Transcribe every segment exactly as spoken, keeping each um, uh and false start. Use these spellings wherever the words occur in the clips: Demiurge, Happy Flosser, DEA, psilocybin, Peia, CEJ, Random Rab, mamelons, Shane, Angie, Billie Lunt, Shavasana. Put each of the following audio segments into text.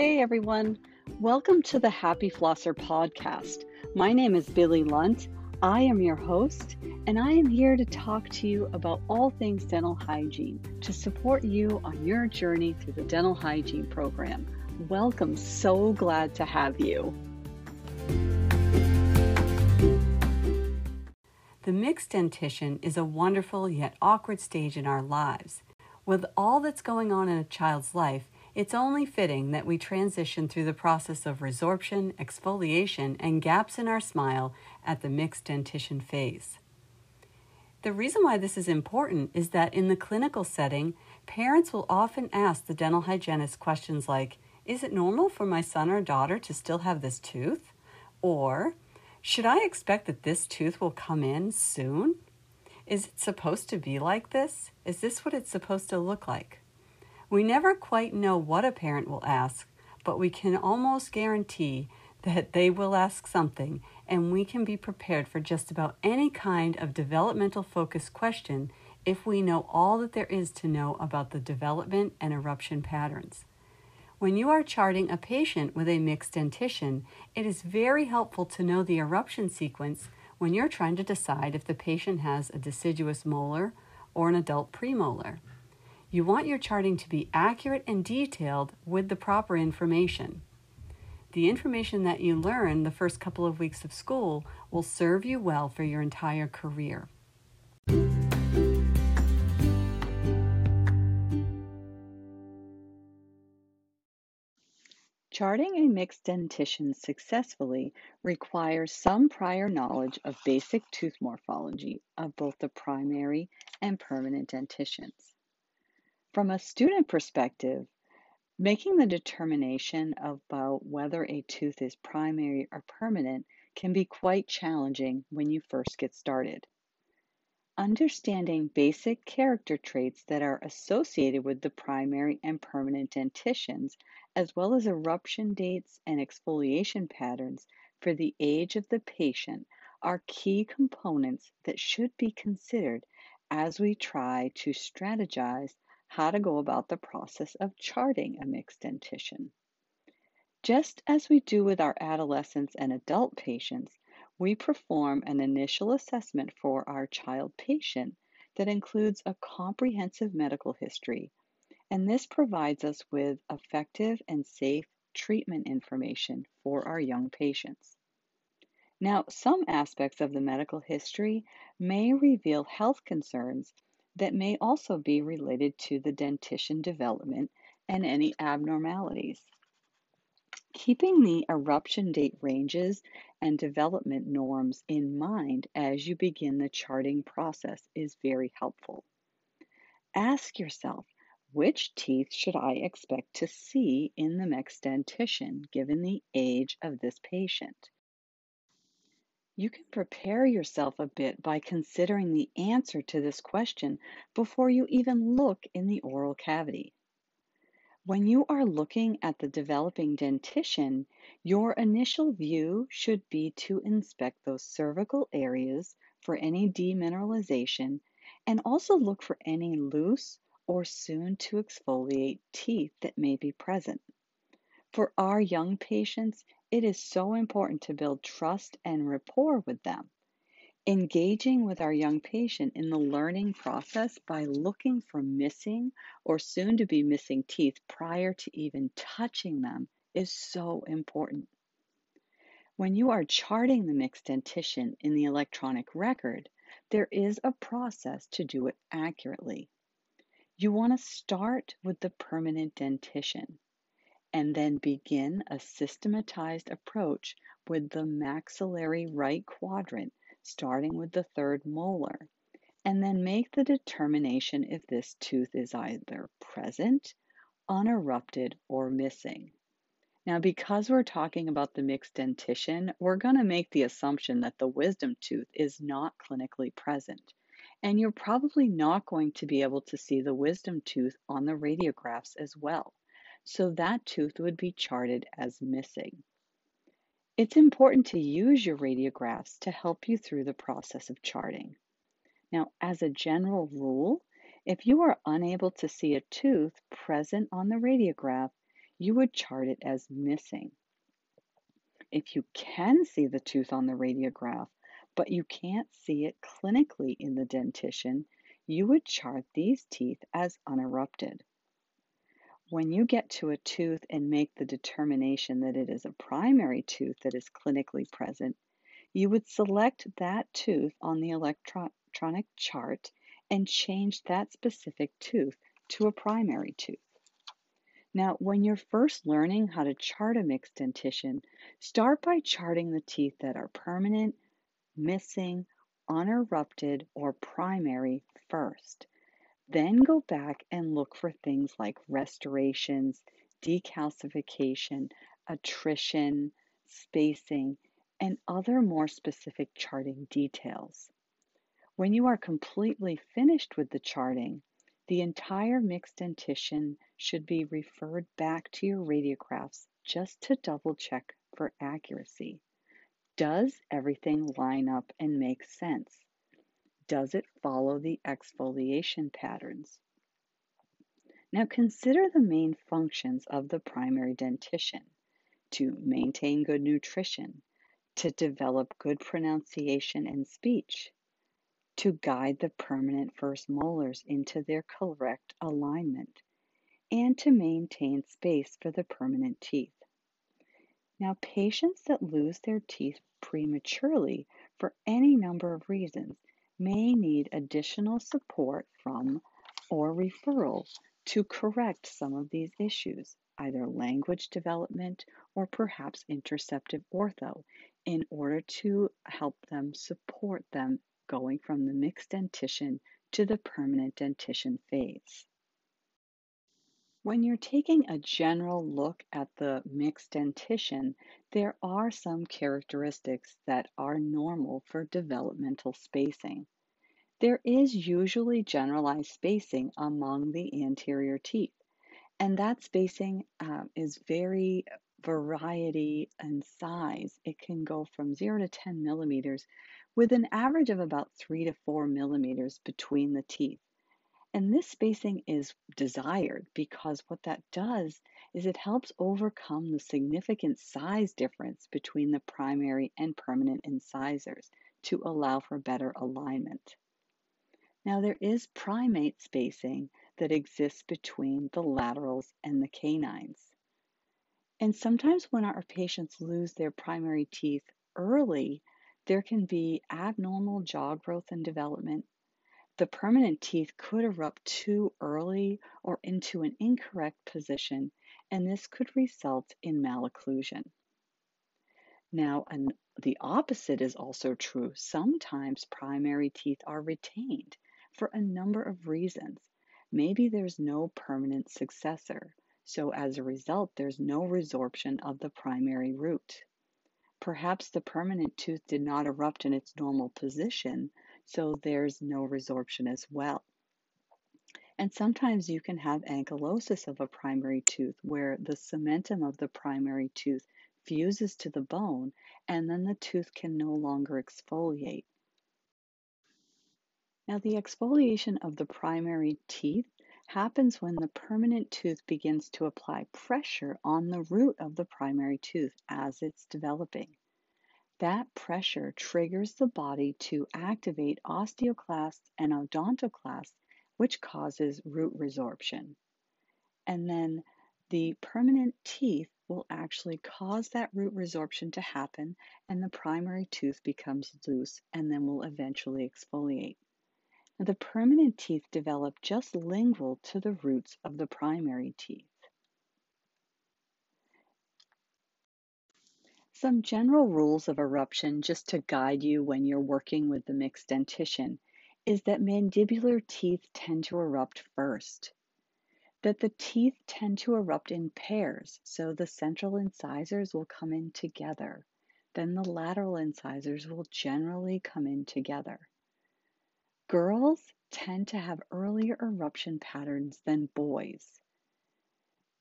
Hey everyone, welcome to the Happy Flosser podcast. My name is Billie Lunt. I am your host, and I am here to talk to you about all things dental hygiene to support you on your journey through the dental hygiene program. Welcome, so glad to have you. The mixed dentition is a wonderful yet awkward stage in our lives. With all that's going on in a child's life, it's only fitting that we transition through the process of resorption, exfoliation, and gaps in our smile at the mixed dentition phase. The reason why this is important is that in the clinical setting, parents will often ask the dental hygienist questions like, "Is it normal for my son or daughter to still have this tooth?" Or, "Should I expect that this tooth will come in soon? Is it supposed to be like this? Is this what it's supposed to look like?" We never quite know what a parent will ask, but we can almost guarantee that they will ask something, and we can be prepared for just about any kind of developmental focused question if we know all that there is to know about the development and eruption patterns. When you are charting a patient with a mixed dentition, it is very helpful to know the eruption sequence when you're trying to decide if the patient has a deciduous molar or an adult premolar. You want your charting to be accurate and detailed with the proper information. The information that you learn the first couple of weeks of school will serve you well for your entire career. Charting a mixed dentition successfully requires some prior knowledge of basic tooth morphology of both the primary and permanent dentitions. From a student perspective, making the determination about whether a tooth is primary or permanent can be quite challenging when you first get started. Understanding basic character traits that are associated with the primary and permanent dentitions, as well as eruption dates and exfoliation patterns for the age of the patient, are key components that should be considered as we try to strategize how to go about the process of charting a mixed dentition. Just as we do with our adolescents and adult patients, we perform an initial assessment for our child patient that includes a comprehensive medical history, and this provides us with effective and safe treatment information for our young patients. Now, some aspects of the medical history may reveal health concerns that may also be related to the dentition development and any abnormalities. Keeping the eruption date ranges and development norms in mind as you begin the charting process is very helpful. Ask yourself, which teeth should I expect to see in the mixed dentition given the age of this patient? You can prepare yourself a bit by considering the answer to this question before you even look in the oral cavity. When you are looking at the developing dentition, your initial view should be to inspect those cervical areas for any demineralization and also look for any loose or soon to exfoliate teeth that may be present. For our young patients, it is so important to build trust and rapport with them. Engaging with our young patient in the learning process by looking for missing or soon to be missing teeth prior to even touching them is so important. When you are charting the mixed dentition in the electronic record, there is a process to do it accurately. You want to start with the permanent dentition, and then begin a systematized approach with the maxillary right quadrant, starting with the third molar, and then make the determination if this tooth is either present, unerupted, or missing. Now, because we're talking about the mixed dentition, we're going to make the assumption that the wisdom tooth is not clinically present, and you're probably not going to be able to see the wisdom tooth on the radiographs as well. So that tooth would be charted as missing. It's important to use your radiographs to help you through the process of charting. Now, as a general rule, if you are unable to see a tooth present on the radiograph, you would chart it as missing. If you can see the tooth on the radiograph, but you can't see it clinically in the dentition, you would chart these teeth as unerupted. When you get to a tooth and make the determination that it is a primary tooth that is clinically present, you would select that tooth on the electronic chart and change that specific tooth to a primary tooth. Now, when you're first learning how to chart a mixed dentition, start by charting the teeth that are permanent, missing, unerupted, or primary first. Then go back and look for things like restorations, decalcification, attrition, spacing, and other more specific charting details. When you are completely finished with the charting, the entire mixed dentition should be referred back to your radiographs just to double check for accuracy. Does everything line up and make sense? Does it follow the exfoliation patterns? Now consider the main functions of the primary dentition: to maintain good nutrition, to develop good pronunciation and speech, to guide the permanent first molars into their correct alignment, and to maintain space for the permanent teeth. Now, patients that lose their teeth prematurely for any number of reasons may need additional support from or referral to correct some of these issues, either language development or perhaps interceptive ortho, in order to help them support them going from the mixed dentition to the permanent dentition phase. When you're taking a general look at the mixed dentition, there are some characteristics that are normal for developmental spacing. There is usually generalized spacing among the anterior teeth, and that spacing uh, is very variety in size. It can go from zero to ten millimeters with an average of about three to four millimeters between the teeth. And this spacing is desired because what that does is it helps overcome the significant size difference between the primary and permanent incisors to allow for better alignment. Now there is primate spacing that exists between the laterals and the canines. And sometimes when our patients lose their primary teeth early, there can be abnormal jaw growth and development. The permanent teeth could erupt too early or into an incorrect position, and this could result in malocclusion. Now, and the opposite is also true. Sometimes primary teeth are retained for a number of reasons. Maybe there's no permanent successor, so as a result, there's no resorption of the primary root. Perhaps the permanent tooth did not erupt in its normal position, so there's no resorption as well. And sometimes you can have ankylosis of a primary tooth where the cementum of the primary tooth fuses to the bone and then the tooth can no longer exfoliate. Now the exfoliation of the primary teeth happens when the permanent tooth begins to apply pressure on the root of the primary tooth as it's developing. That pressure triggers the body to activate osteoclasts and odontoclasts, which causes root resorption. And then the permanent teeth will actually cause that root resorption to happen, and the primary tooth becomes loose and then will eventually exfoliate. Now, the permanent teeth develop just lingual to the roots of the primary teeth. Some general rules of eruption just to guide you when you're working with the mixed dentition is that mandibular teeth tend to erupt first, that the teeth tend to erupt in pairs, so the central incisors will come in together, then the lateral incisors will generally come in together. Girls tend to have earlier eruption patterns than boys.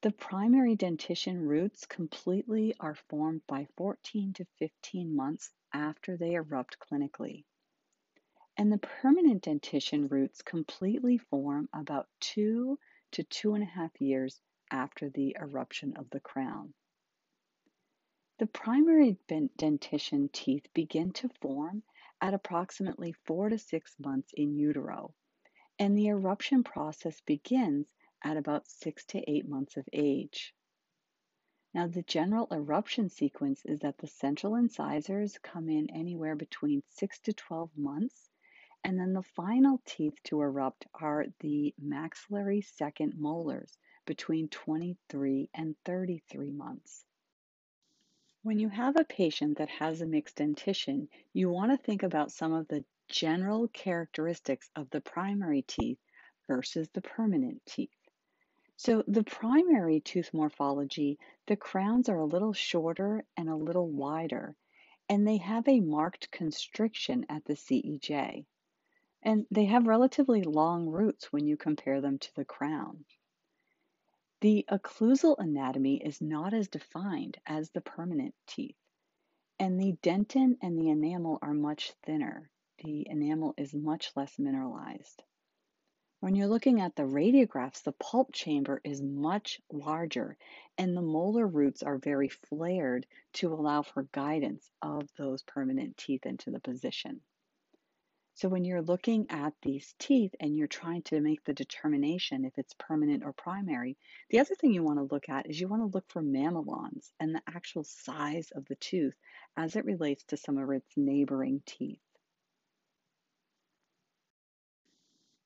The primary dentition roots completely are formed by fourteen to fifteen months after they erupt clinically. And the permanent dentition roots completely form about two to two and a half years after the eruption of the crown. The primary dentition teeth begin to form at approximately four to six months in utero, and the eruption process begins at about six to eight months of age. Now, the general eruption sequence is that the central incisors come in anywhere between six to twelve months, and then the final teeth to erupt are the maxillary second molars between twenty-three and thirty-three months. When you have a patient that has a mixed dentition, you want to think about some of the general characteristics of the primary teeth versus the permanent teeth. So the primary tooth morphology, the crowns are a little shorter and a little wider, and they have a marked constriction at the C E J. And they have relatively long roots when you compare them to the crown. The occlusal anatomy is not as defined as the permanent teeth, and the dentin and the enamel are much thinner. The enamel is much less mineralized. When you're looking at the radiographs, the pulp chamber is much larger, and the molar roots are very flared to allow for guidance of those permanent teeth into the position. So when you're looking at these teeth and you're trying to make the determination if it's permanent or primary, the other thing you want to look at is you want to look for mamelons and the actual size of the tooth as it relates to some of its neighboring teeth.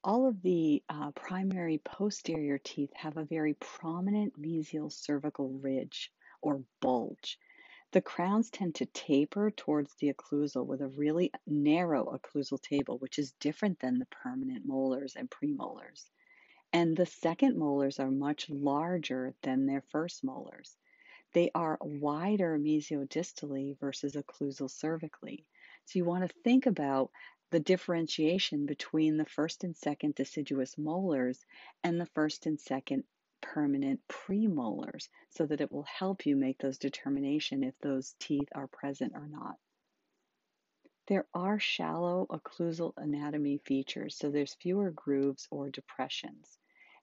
All of the uh, primary posterior teeth have a very prominent mesial cervical ridge or bulge. The crowns tend to taper towards the occlusal with a really narrow occlusal table, which is different than the permanent molars and premolars. And the second molars are much larger than their first molars. They are wider mesiodistally versus occlusal cervically. So you want to think about the differentiation between the first and second deciduous molars and the first and second permanent premolars, so that it will help you make those determinations if those teeth are present or not. There are shallow occlusal anatomy features, so there's fewer grooves or depressions.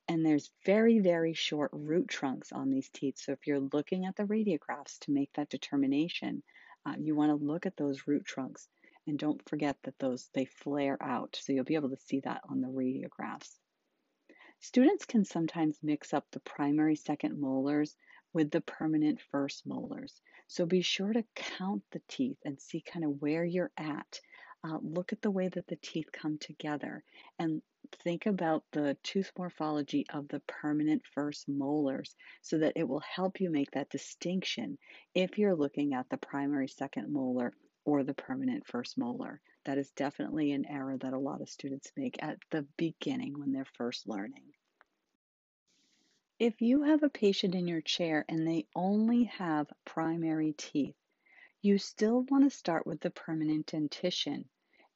And there's very, very short root trunks on these teeth, so if you're looking at the radiographs to make that determination, uh, you want to look at those root trunks, and don't forget that those they flare out, so you'll be able to see that on the radiographs. Students can sometimes mix up the primary second molars with the permanent first molars. So be sure to count the teeth and see kind of where you're at. Uh, look at the way that the teeth come together and think about the tooth morphology of the permanent first molars so that it will help you make that distinction if you're looking at the primary second molar or the permanent first molar. That is definitely an error that a lot of students make at the beginning when they're first learning. If you have a patient in your chair and they only have primary teeth, you still want to start with the permanent dentition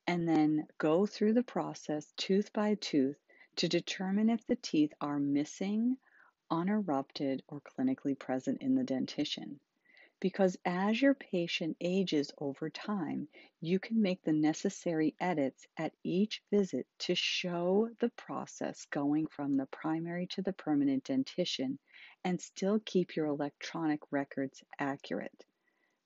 and then go through the process tooth by tooth to determine if the teeth are missing, unerupted, or clinically present in the dentition. Because as your patient ages over time, you can make the necessary edits at each visit to show the process going from the primary to the permanent dentition and still keep your electronic records accurate.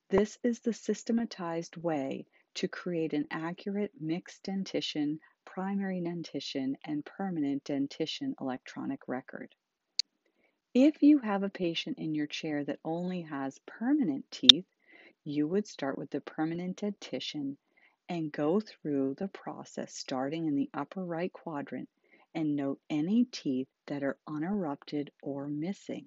This is the systematized way to create an accurate mixed dentition, primary dentition, and permanent dentition electronic record. If you have a patient in your chair that only has permanent teeth, you would start with the permanent dentition and go through the process starting in the upper right quadrant and note any teeth that are unerupted or missing,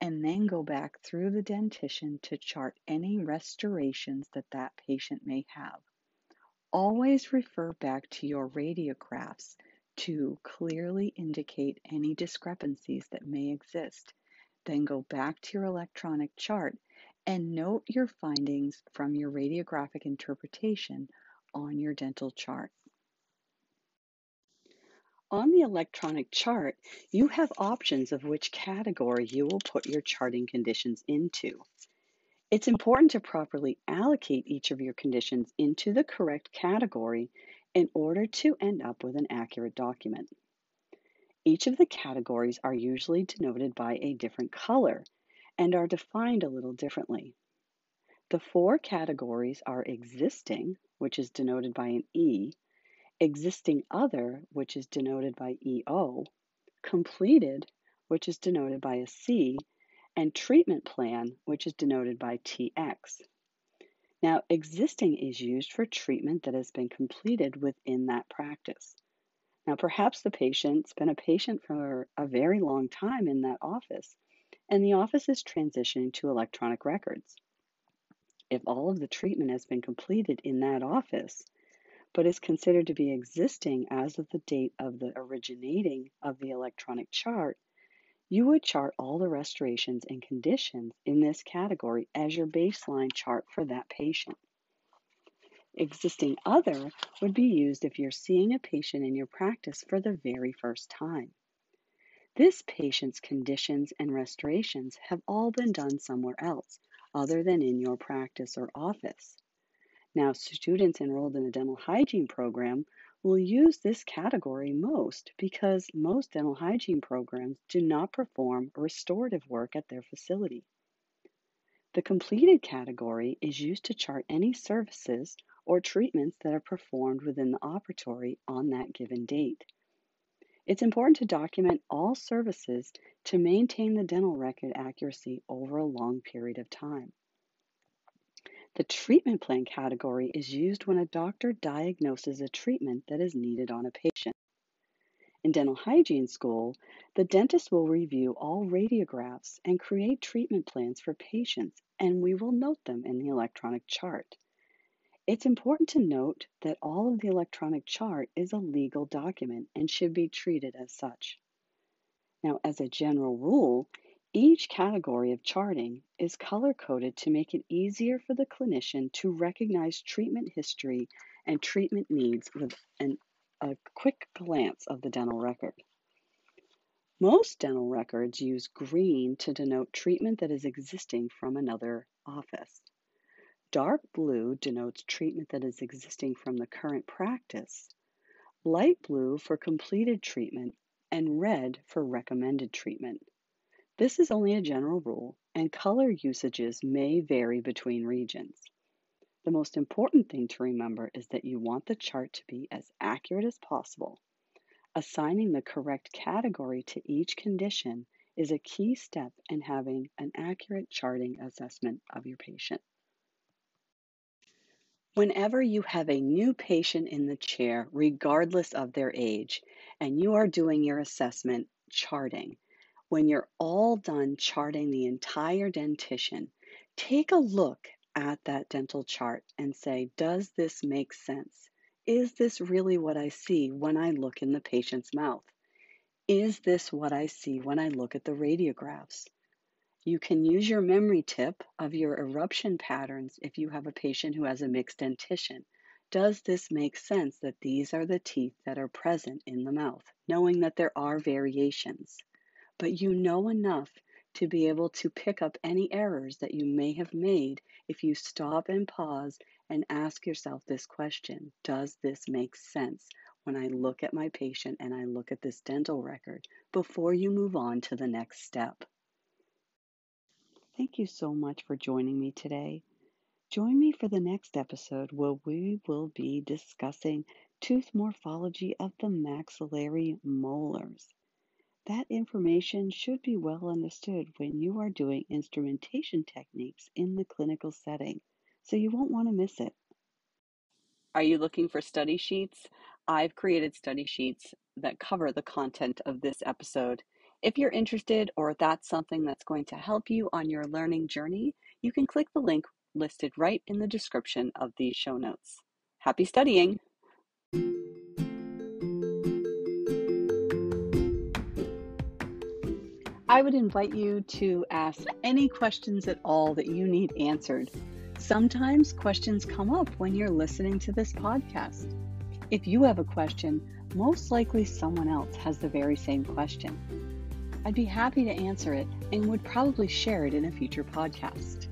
and then go back through the dentition to chart any restorations that that patient may have. Always refer back to your radiographs to clearly indicate any discrepancies that may exist. Then go back to your electronic chart and note your findings from your radiographic interpretation on your dental chart. On the electronic chart, you have options of which category you will put your charting conditions into. It's important to properly allocate each of your conditions into the correct category in order to end up with an accurate document. Each of the categories are usually denoted by a different color and are defined a little differently. The four categories are existing, which is denoted by an E, existing other, which is denoted by E O, completed, which is denoted by a C, and treatment plan, which is denoted by T X. Now, existing is used for treatment that has been completed within that practice. Now, perhaps the patient's been a patient for a very long time in that office, and the office is transitioning to electronic records. If all of the treatment has been completed in that office, but is considered to be existing as of the date of the originating of the electronic chart, you would chart all the restorations and conditions in this category as your baseline chart for that patient. Existing other would be used if you're seeing a patient in your practice for the very first time. This patient's conditions and restorations have all been done somewhere else, other than in your practice or office. Now, students enrolled in the dental hygiene program will use this category most because most dental hygiene programs do not perform restorative work at their facility. The completed category is used to chart any services or treatments that are performed within the operatory on that given date. It's important to document all services to maintain the dental record accuracy over a long period of time. The treatment plan category is used when a doctor diagnoses a treatment that is needed on a patient. In dental hygiene school, the dentist will review all radiographs and create treatment plans for patients, and we will note them in the electronic chart. It's important to note that all of the electronic chart is a legal document and should be treated as such. Now, as a general rule, each category of charting is color-coded to make it easier for the clinician to recognize treatment history and treatment needs with an, a quick glance of the dental record. Most dental records use green to denote treatment that is existing from another office. Dark blue denotes treatment that is existing from the current practice, light blue for completed treatment, and red for recommended treatment. This is only a general rule, and color usages may vary between regions. The most important thing to remember is that you want the chart to be as accurate as possible. Assigning the correct category to each condition is a key step in having an accurate charting assessment of your patient. Whenever you have a new patient in the chair, regardless of their age, and you are doing your assessment charting, when you're all done charting the entire dentition, take a look at that dental chart and say, does this make sense? Is this really what I see when I look in the patient's mouth? Is this what I see when I look at the radiographs? You can use your memory tip of your eruption patterns if you have a patient who has a mixed dentition. Does this make sense that these are the teeth that are present in the mouth, knowing that there are variations? But you know enough to be able to pick up any errors that you may have made if you stop and pause and ask yourself this question. Does this make sense when I look at my patient and I look at this dental record before you move on to the next step? Thank you so much for joining me today. Join me for the next episode where we will be discussing tooth morphology of the maxillary molars. That information should be well understood when you are doing instrumentation techniques in the clinical setting, so you won't want to miss it. Are you looking for study sheets? I've created study sheets that cover the content of this episode. If you're interested or that's something that's going to help you on your learning journey, you can click the link listed right in the description of these show notes. Happy studying! I would invite you to ask any questions at all that you need answered. Sometimes questions come up when you're listening to this podcast. If you have a question, most likely someone else has the very same question. I'd be happy to answer it and would probably share it in a future podcast.